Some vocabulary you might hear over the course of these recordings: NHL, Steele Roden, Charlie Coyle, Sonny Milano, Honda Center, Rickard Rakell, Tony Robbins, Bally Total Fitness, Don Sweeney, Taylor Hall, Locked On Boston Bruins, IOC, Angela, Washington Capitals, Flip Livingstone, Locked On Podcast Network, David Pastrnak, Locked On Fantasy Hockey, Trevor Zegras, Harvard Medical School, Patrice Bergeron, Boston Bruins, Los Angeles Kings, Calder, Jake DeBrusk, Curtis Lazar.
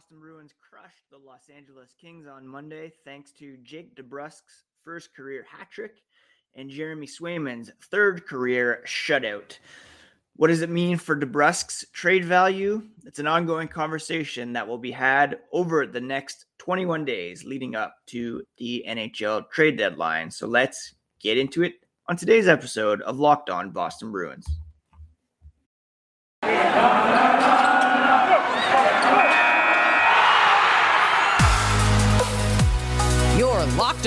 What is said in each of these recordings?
Boston Bruins crushed the Los Angeles Kings on Monday thanks to Jake DeBrusk's first career hat trick and Jeremy Swayman's third career shutout. What does it mean for DeBrusk's trade value? It's an ongoing conversation that will be had over the next 21 days leading up to the NHL trade deadline. So let's get into it on today's episode of Locked On Boston Bruins. You're Locked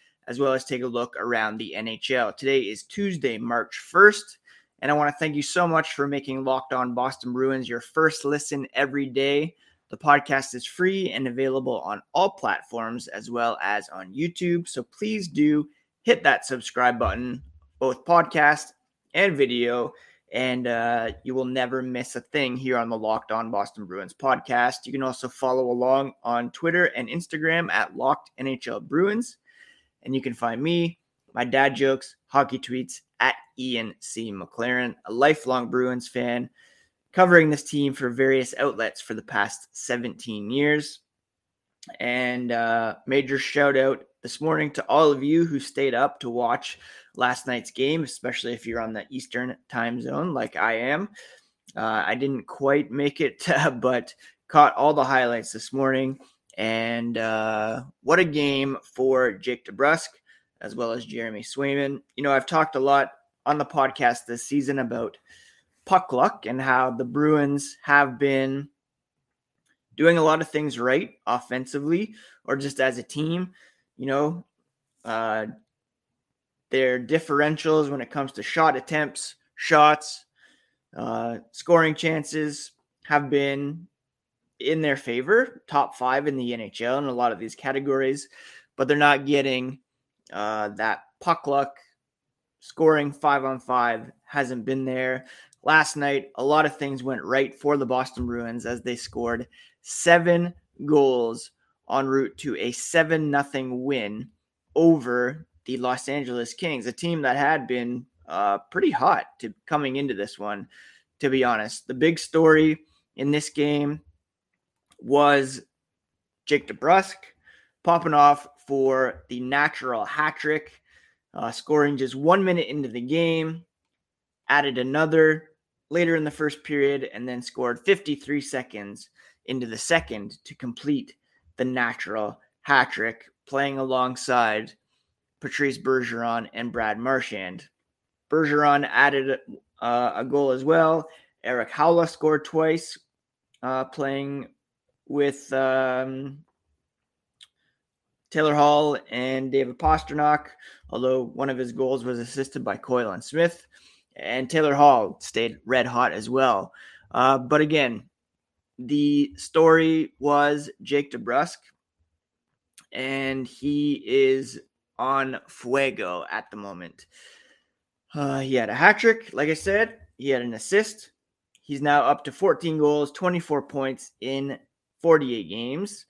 as well as take a look around the NHL. Today is Tuesday, March 1st. And I want to thank you so much for making Locked On Boston Bruins your first listen every day. The podcast is free and available on all platforms as well as on YouTube. So please do hit that subscribe button, both podcast and video, and you will never miss a thing here on the Locked On Boston Bruins podcast. You can also follow along on Twitter and Instagram at Locked NHL Bruins. And you can find me, my dad jokes, hockey tweets, at Ian C. McLaren, a lifelong Bruins fan, covering this team for various outlets for the past 17 years. And major shout out this morning to all of you who stayed up to watch last night's game, especially if you're on the Eastern time zone like I am. I didn't quite make it, but caught all the highlights this morning. And what a game for Jake DeBrusk, as well as Jeremy Swayman. You know, I've talked a lot on the podcast this season about puck luck and how the Bruins have been doing a lot of things right offensively or just as a team. You know, their differentials when it comes to shot attempts, shots, scoring chances have been in their favor, top five in the NHL in a lot of these categories, but they're not getting that puck luck. Scoring 5-on-5 hasn't been there. Last night, a lot of things went right for the Boston Bruins as they scored 7 goals en route to a 7-0 win over the Los Angeles Kings, a team that had been pretty hot coming into this one, to be honest. The big story in this game was Jake DeBrusk popping off for the natural hat trick, scoring just 1 minute into the game, added another later in the first period, and then scored 53 seconds into the second to complete the natural hat trick, playing alongside Patrice Bergeron and Brad Marchand. Bergeron added a goal as well. Eric Haula scored twice, playing with Taylor Hall and David Pastrnak, although one of his goals was assisted by Coyle and Smith, and Taylor Hall stayed red hot as well. But again, the story was Jake DeBrusk, and he is on fuego at the moment. He had a hat trick, like I said. He had an assist. He's now up to 14 goals, 24 points in 48 games.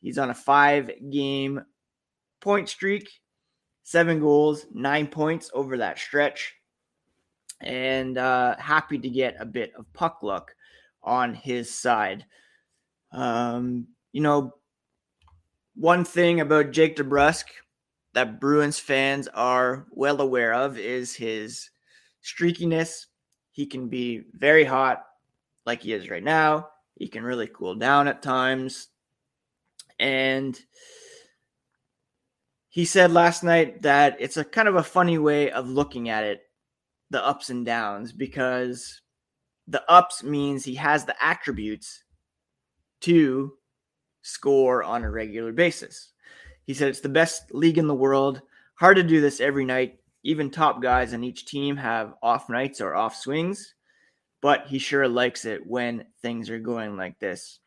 He's on a 5-game point streak, 7 goals, 9 points over that stretch, and happy to get a bit of puck luck on his side. You know, one thing about Jake DeBrusk that Bruins fans are well aware of is his streakiness. He can be very hot like he is right now. He can really cool down at times. And he said last night that it's a kind of a funny way of looking at it, the ups and downs, because the ups means he has the attributes to score on a regular basis. He said it's the best league in the world. Hard to do this every night. Even top guys on each team have off nights or off swings, but he sure likes it when things are going like this.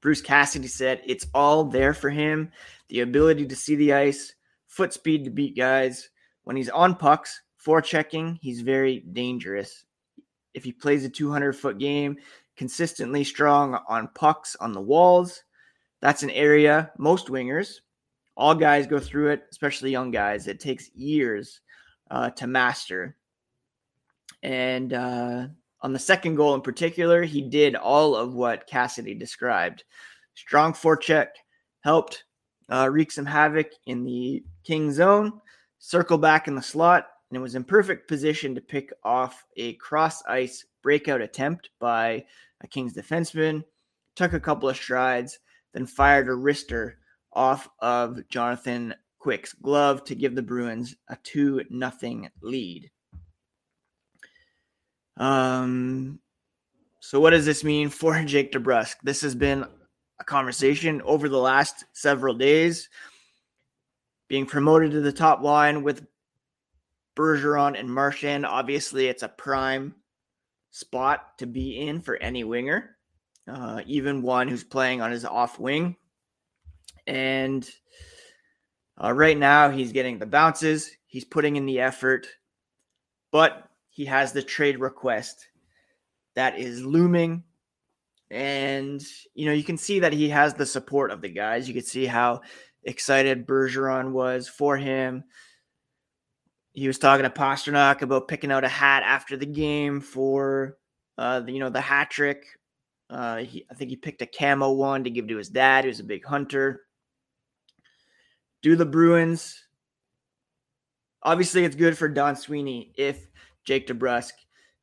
Bruce Cassidy said it's all there for him. The ability to see the ice, foot speed to beat guys. When he's on pucks, forechecking, he's very dangerous. If he plays a 200-foot game, consistently strong on pucks on the walls, that's an area most wingers, all guys go through it, especially young guys. It takes years to master. And on the second goal in particular, he did all of what Cassidy described. Strong forecheck helped wreak some havoc in the King zone, circle back in the slot, and it was in perfect position to pick off a cross-ice breakout attempt by a Kings defenseman, took a couple of strides, then fired a wrister off of Jonathan Quick's glove to give the Bruins a 2-0 lead. So what does this mean for Jake DeBrusk? This has been a conversation over the last several days. Being promoted to the top line with Bergeron and Marchand, obviously it's a prime spot to be in for any winger, even one who's playing on his off wing. And right now he's getting the bounces. He's putting in the effort, but he has the trade request that is looming. And, you know, you can see that he has the support of the guys. You can see how excited Bergeron was for him. He was talking to Pastrnak about picking out a hat after the game for, the hat trick. I think he picked a camo one to give to his dad, who's a big hunter. Do the Bruins. Obviously, it's good for Don Sweeney if Jake DeBrusk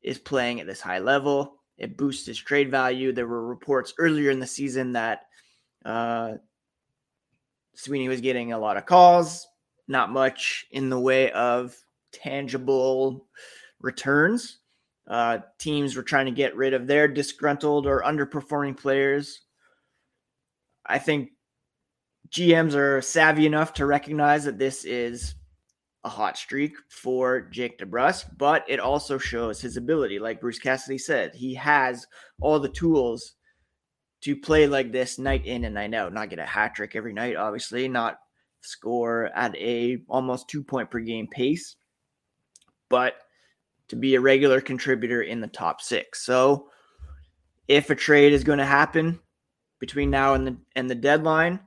is playing at this high level. It boosts his trade value. There were reports earlier in the season that Sweeney was getting a lot of calls, not much in the way of tangible returns. Teams were trying to get rid of their disgruntled or underperforming players. I think GMs are savvy enough to recognize that this is a hot streak for Jake DeBrusk, but it also shows his ability. Like Bruce Cassidy said, he has all the tools to play like this night in and night out, not get a hat trick every night, obviously, not score at a almost 2 point per game pace, but to be a regular contributor in the top six. So if a trade is going to happen between now and the deadline,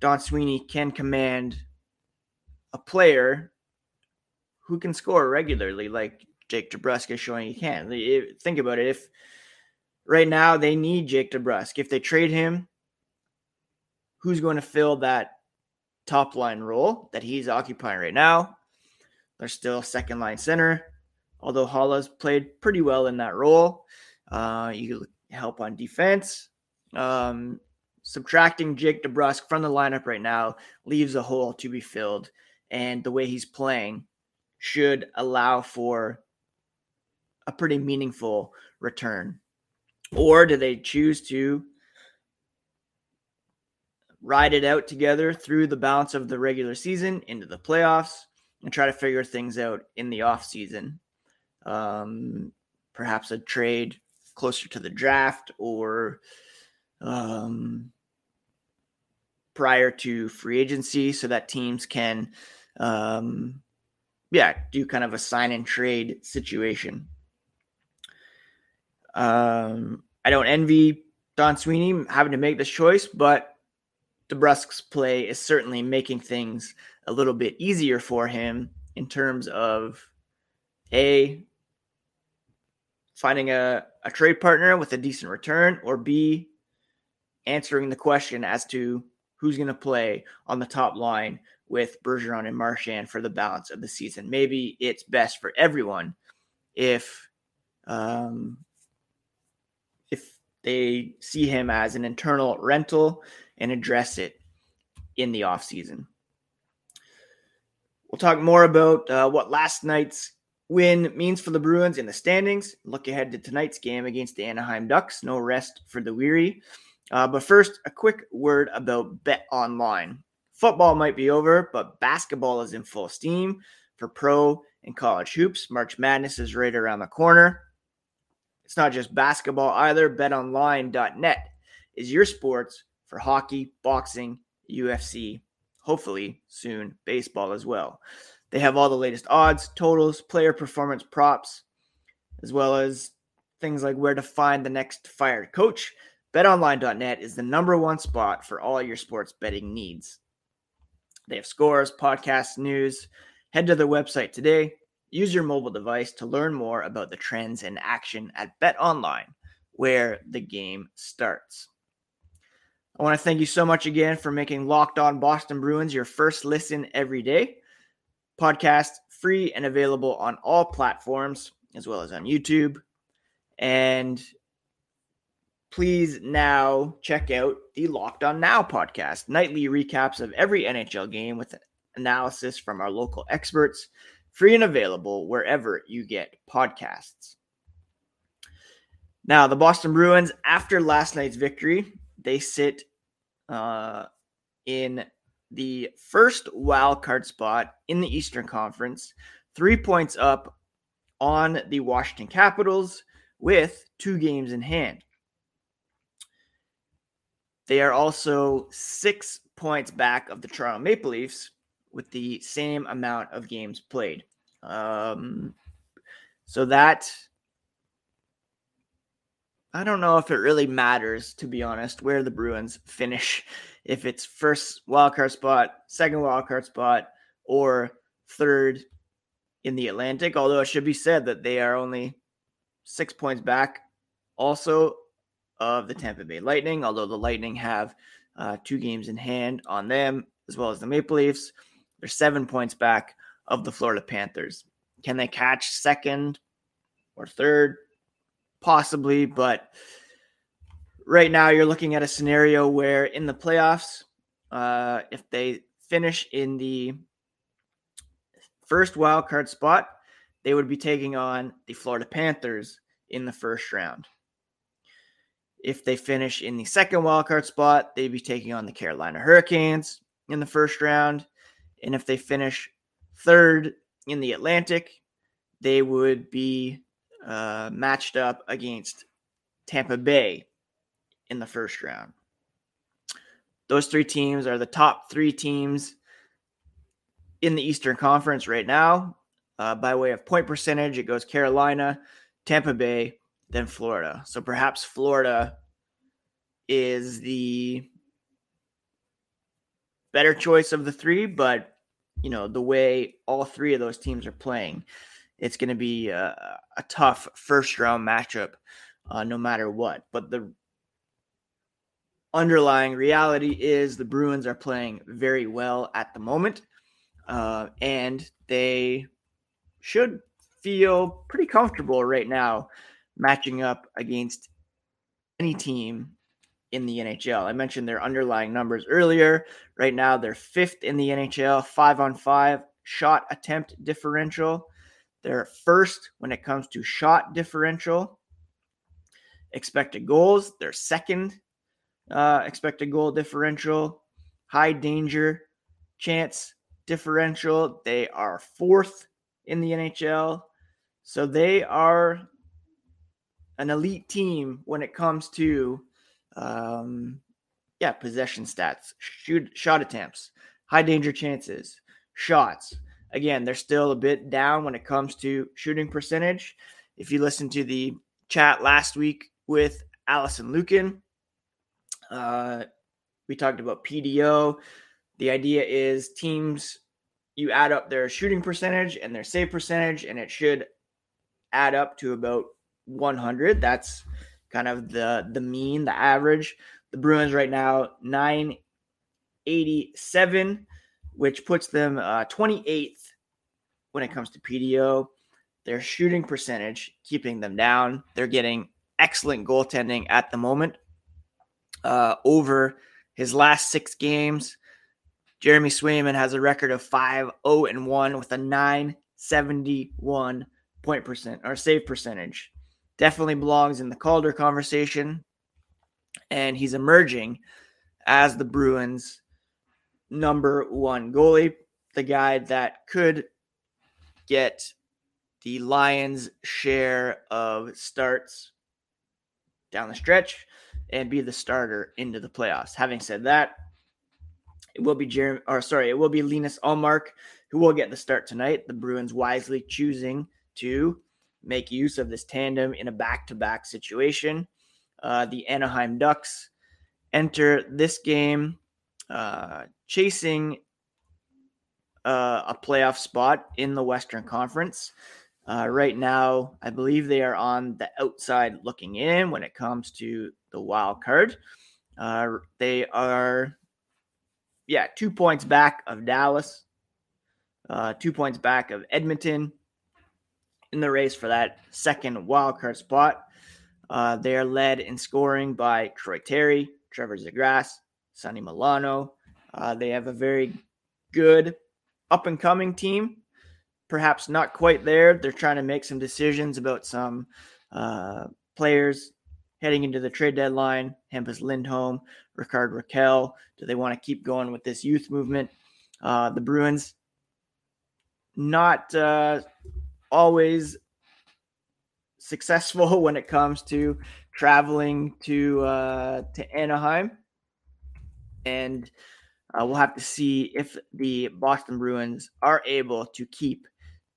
Don Sweeney can command a player who can score regularly, like Jake DeBrusk is showing he can. Think about it. If right now they need Jake DeBrusk, if they trade him, who's going to fill that top line role that he's occupying right now? They're still second line center, although Haula's played pretty well in that role. You help on defense. Subtracting Jake DeBrusk from the lineup right now leaves a hole to be filled, and the way he's playing should allow for a pretty meaningful return. Or do they choose to ride it out together through the balance of the regular season into the playoffs and try to figure things out in the offseason? Perhaps a trade closer to the draft or prior to free agency so that teams can do kind of a sign and trade situation. I don't envy Don Sweeney having to make this choice, but DeBrusk's play is certainly making things a little bit easier for him in terms of finding a trade partner with a decent return, or B, answering the question as to who's going to play on the top line with Bergeron and Marchand for the balance of the season. Maybe it's best for everyone if they see him as an internal rental and address it in the offseason. We'll talk more about what last night's win means for the Bruins in the standings. Look ahead to tonight's game against the Anaheim Ducks. No rest for the weary. But first, a quick word about BetOnline. Football might be over, but basketball is in full steam for pro and college hoops. March Madness is right around the corner. It's not just basketball either. BetOnline.net is your sports for hockey, boxing, UFC, hopefully soon baseball as well. They have all the latest odds, totals, player performance props, as well as things like where to find the next fired coach. BetOnline.net is the number one spot for all your sports betting needs. They have scores, podcasts, news. Head to their website today. Use your mobile device to learn more about the trends and action at BetOnline, where the game starts. I want to thank you so much again for making Locked On Boston Bruins your first listen every day. Podcast free and available on all platforms, as well as on YouTube. And please now check out the Locked On Now podcast. Nightly recaps of every NHL game with analysis from our local experts. Free and available wherever you get podcasts. Now, the Boston Bruins, after last night's victory, they sit in the first wild card spot in the Eastern Conference, 3 points up on the Washington Capitals with 2 games in hand. They are also 6 points back of the Toronto Maple Leafs, with the same amount of games played. I don't know if it really matters, to be honest, where the Bruins finish. If it's first wildcard spot, second wildcard spot, or third in the Atlantic. Although it should be said that they are only 6 points back also of the Tampa Bay Lightning, although the Lightning have 2 games in hand on them, as well as the Maple Leafs. They're 7 points back of the Florida Panthers. Can they catch second or third? Possibly, but right now you're looking at a scenario where in the playoffs, if they finish in the first wildcard spot, they would be taking on the Florida Panthers in the first round. If they finish in the second wildcard spot, they'd be taking on the Carolina Hurricanes in the first round. And if they finish third in the Atlantic, they would be matched up against Tampa Bay in the first round. Those three teams are the top three teams in the Eastern Conference right now. By way of point percentage, it goes Carolina, Tampa Bay, then Florida. So perhaps Florida is the better choice of the three, but you know, the way all three of those teams are playing, it's going to be a tough first round matchup no matter what. But the underlying reality is the Bruins are playing very well at the moment, and they should feel pretty comfortable right now matching up against any team in the NHL. I mentioned their underlying numbers earlier. Right now, they're 5th in the NHL, 5-on-5 shot attempt differential. They're 1st when it comes to shot differential. Expected goals, they're 2nd expected goal differential. High danger chance differential, they are 4th in the NHL. So they are an elite team when it comes to possession stats, shot attempts, high danger chances, shots. Again, they're still a bit down when it comes to shooting percentage. If you listen to the chat last week with Allison Lucan, we talked about PDO. The idea is teams, you add up their shooting percentage and their save percentage, and it should add up to about 100. That's kind of the mean, the average. The Bruins right now, 987, which puts them 28th when it comes to PDO. Their shooting percentage, keeping them down. They're getting excellent goaltending at the moment. Over his last 6 games, Jeremy Swayman has a record of 5-0-1 with a 971 point percent or save percentage. Definitely belongs in the Calder conversation, and he's emerging as the Bruins' number 1 goalie, the guy that could get the Lions' share of starts down the stretch. and be the starter into the playoffs. Having said that, it will be Linus Ullmark who will get the start tonight. The Bruins wisely choosing to make use of this tandem in a back-to-back situation. The Anaheim Ducks enter this game chasing a playoff spot in the Western Conference. Right now, I believe they are on the outside looking in when it comes to the wild card. They are, 2 points back of Dallas, 2 points back of Edmonton in the race for that second wild card spot. They are led in scoring by Troy Terry, Trevor Zegras, Sonny Milano. They have a very good up-and-coming team. Perhaps not quite there. They're trying to make some decisions about some players heading into the trade deadline. Hampus Lindholm, Rickard Rakell. Do they want to keep going with this youth movement? The Bruins not always successful when it comes to traveling to Anaheim. And we'll have to see if the Boston Bruins are able to keep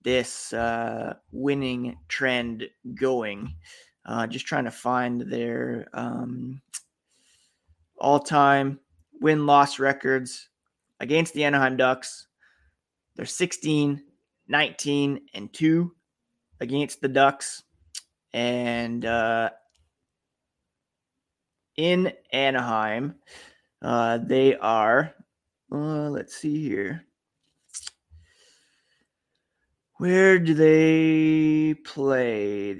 this winning trend going. Just trying to find their all-time win-loss records against the Anaheim Ducks. They're 16, 19, and 2 against the Ducks. And in Anaheim, they are, let's see here. Where do they play?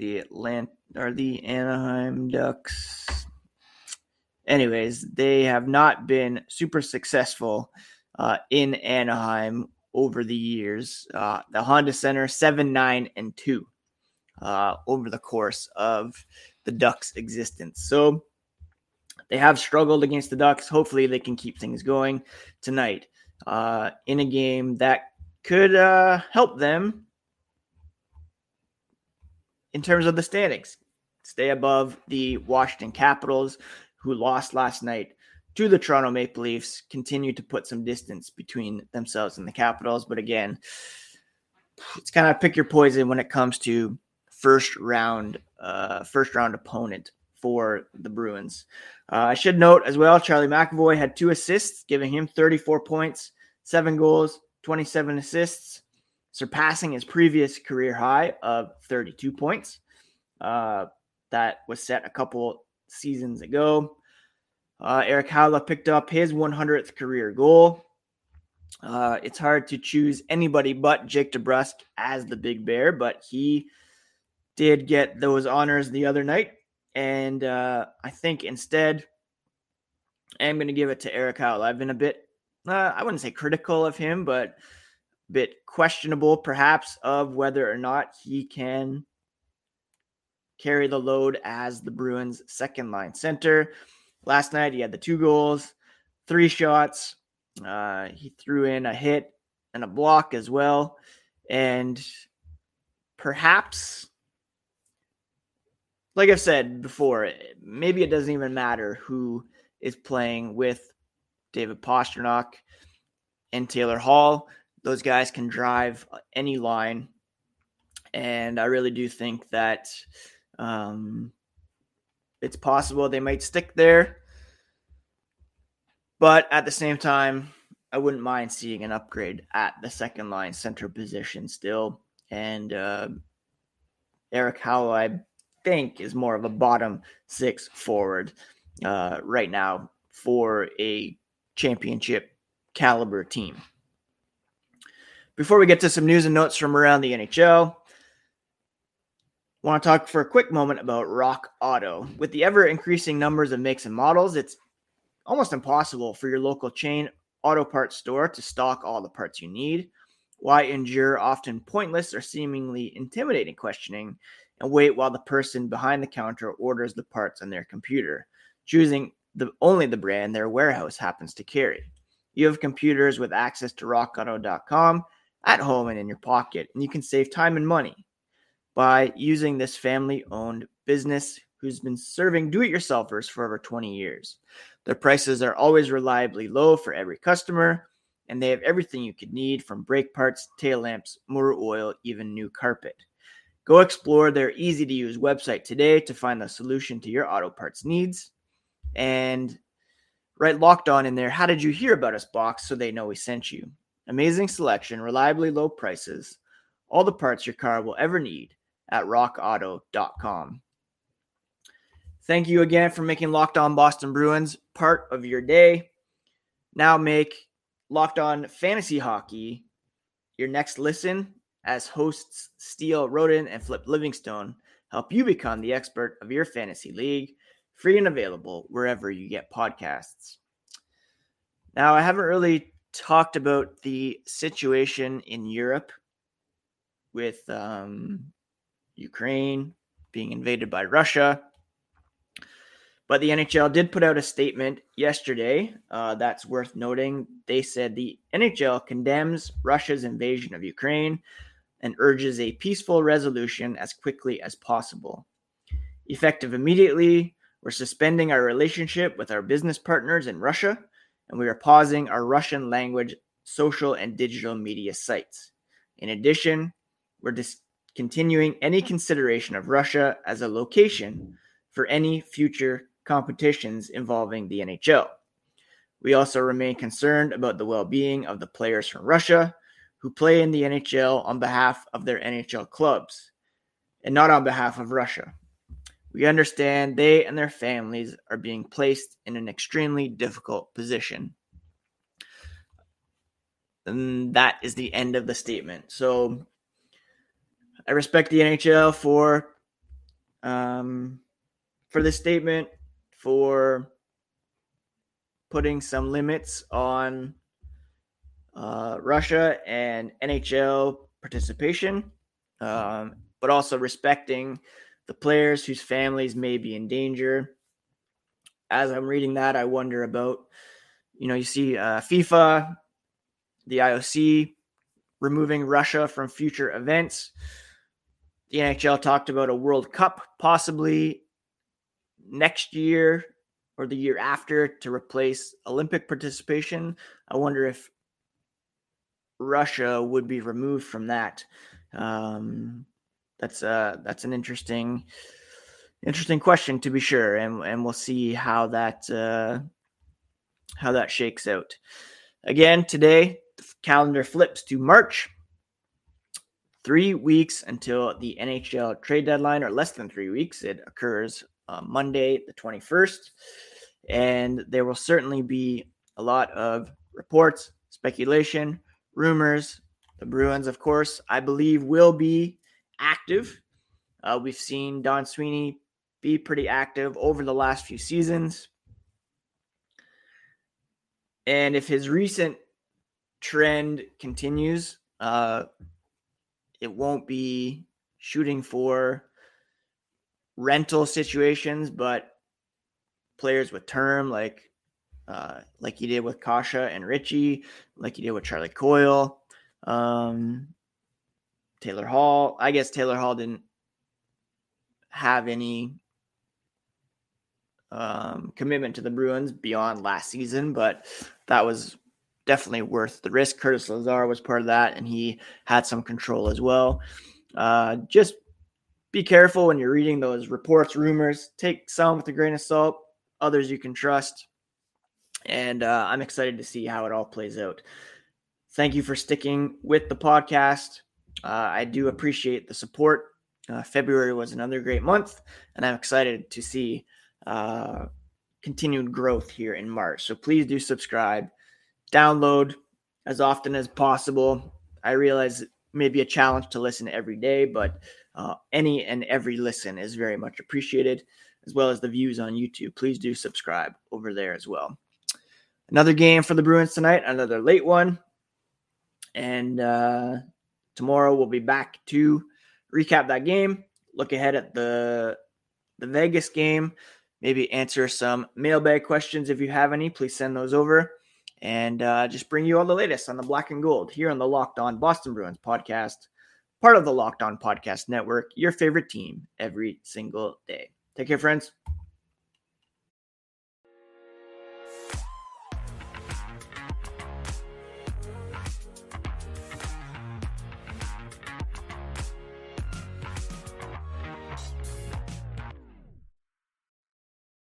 The Anaheim Ducks. Anyways, they have not been super successful in Anaheim over the years. The Honda Center, 7-9-2 over the course of the Ducks' existence. So they have struggled against the Ducks. Hopefully they can keep things going tonight in a game that could help them in terms of the standings. Stay above the Washington Capitals, who lost last night to the Toronto Maple Leafs, continue to put some distance between themselves and the Capitals. But again, it's kind of pick your poison when it comes to first round opponent for the Bruins. I should note as well, Charlie McAvoy had 2 assists, giving him 34 points, 7 goals, 27 assists, surpassing his previous career high of 32 points. That was set a couple seasons ago. Eric Haula picked up his 100th career goal. It's hard to choose anybody but Jake DeBrusk as the Big Bear, but he did get those honors the other night. And I think instead, I'm going to give it to Eric Haula. I've been a bit, I wouldn't say critical of him, but a bit questionable perhaps of whether or not he can carry the load as the Bruins' second-line center. Last night, he had the 2 goals, 3 shots. He threw in a hit and a block as well. And perhaps, like I've said before, maybe it doesn't even matter who is playing with David Pastrnak and Taylor Hall. Those guys can drive any line. And I really do think that it's possible they might stick there. But at the same time, I wouldn't mind seeing an upgrade at the second line center position still. And Eric Haula, I think, is more of a bottom 6 forward right now for a championship caliber team. Before we get to some news and notes from around the NHL, I want to talk for a quick moment about Rock Auto. With the ever-increasing numbers of makes and models, it's almost impossible for your local chain auto parts store to stock all the parts you need. Why endure often pointless or seemingly intimidating questioning and wait while the person behind the counter orders the parts on their computer, choosing only the brand their warehouse happens to carry? You have computers with access to rockauto.com at home and in your pocket, and you can save time and money by using this family-owned business who's been serving do-it-yourselfers for over 20 years. Their prices are always reliably low for every customer, and they have everything you could need from brake parts, tail lamps, motor oil, even new carpet. Go explore their easy-to-use website today to find the solution to your auto parts needs. And write Locked On in there, how did you hear about us box, so they know we sent you. Amazing selection, reliably low prices, all the parts your car will ever need at rockauto.com. Thank you again for making Locked On Boston Bruins part of your day. Now make Locked On Fantasy Hockey your next listen, as hosts Steele Roden and Flip Livingstone help you become the expert of your fantasy league, free and available wherever you get podcasts. Now, I haven't really talked about the situation in Europe with Ukraine being invaded by Russia, but the NHL did put out a statement yesterday that's worth noting. They said the NHL condemns Russia's invasion of Ukraine and urges a peaceful resolution as quickly as possible. Effective immediately, we're suspending our relationship with our business partners in Russia, and we are pausing our Russian language, social, and digital media sites. In addition, we're discontinuing any consideration of Russia as a location for any future competitions involving the NHL. We also remain concerned about the well-being of the players from Russia who play in the NHL on behalf of their NHL clubs and not on behalf of Russia. We understand they and their families are being placed in an extremely difficult position. And that is the end of the statement. So I respect the NHL for this statement, for putting some limits on Russia and NHL participation, but also respecting the players whose families may be in danger. As I'm reading that, I wonder about, you see FIFA, the IOC removing Russia from future events. The NHL talked about a World Cup possibly next year or the year after to replace Olympic participation. I wonder if Russia would be removed from that. That's an interesting question, to be sure, and we'll see how that shakes out. Again, today the calendar flips to March. 3 weeks until the NHL trade deadline, or less than 3 weeks. It occurs Monday, the 21st, and there will certainly be a lot of reports, speculation, rumors. The Bruins, of course, I believe will be active. We've seen Don Sweeney be pretty active over the last few seasons. And if his recent trend continues, it won't be shooting for rental situations, but players with term, like he did with Kasha and Richie, like he did with Charlie Coyle. Taylor Hall. I guess Taylor Hall didn't have any commitment to the Bruins beyond last season, but that was definitely worth the risk. Curtis Lazar was part of that, and he had some control as well. Just be careful when you're reading those reports, rumors. Take some with a grain of salt, others you can trust. And I'm excited to see how it all plays out. Thank you for sticking with the podcast. I do appreciate the support. February was another great month, and I'm excited to see continued growth here in March. So please do subscribe, download as often as possible. I realize it may be a challenge to listen every day, but any and every listen is very much appreciated, as well as the views on YouTube. Please do subscribe over there as well. Another game for the Bruins tonight, another late one. And tomorrow we'll be back to recap that game, look ahead at the Vegas game, maybe answer some mailbag questions. If you have any, please send those over, and just bring you all the latest on the black and gold here on the Locked On Boston Bruins podcast, part of the Locked On Podcast Network, your favorite team every single day. Take care, friends.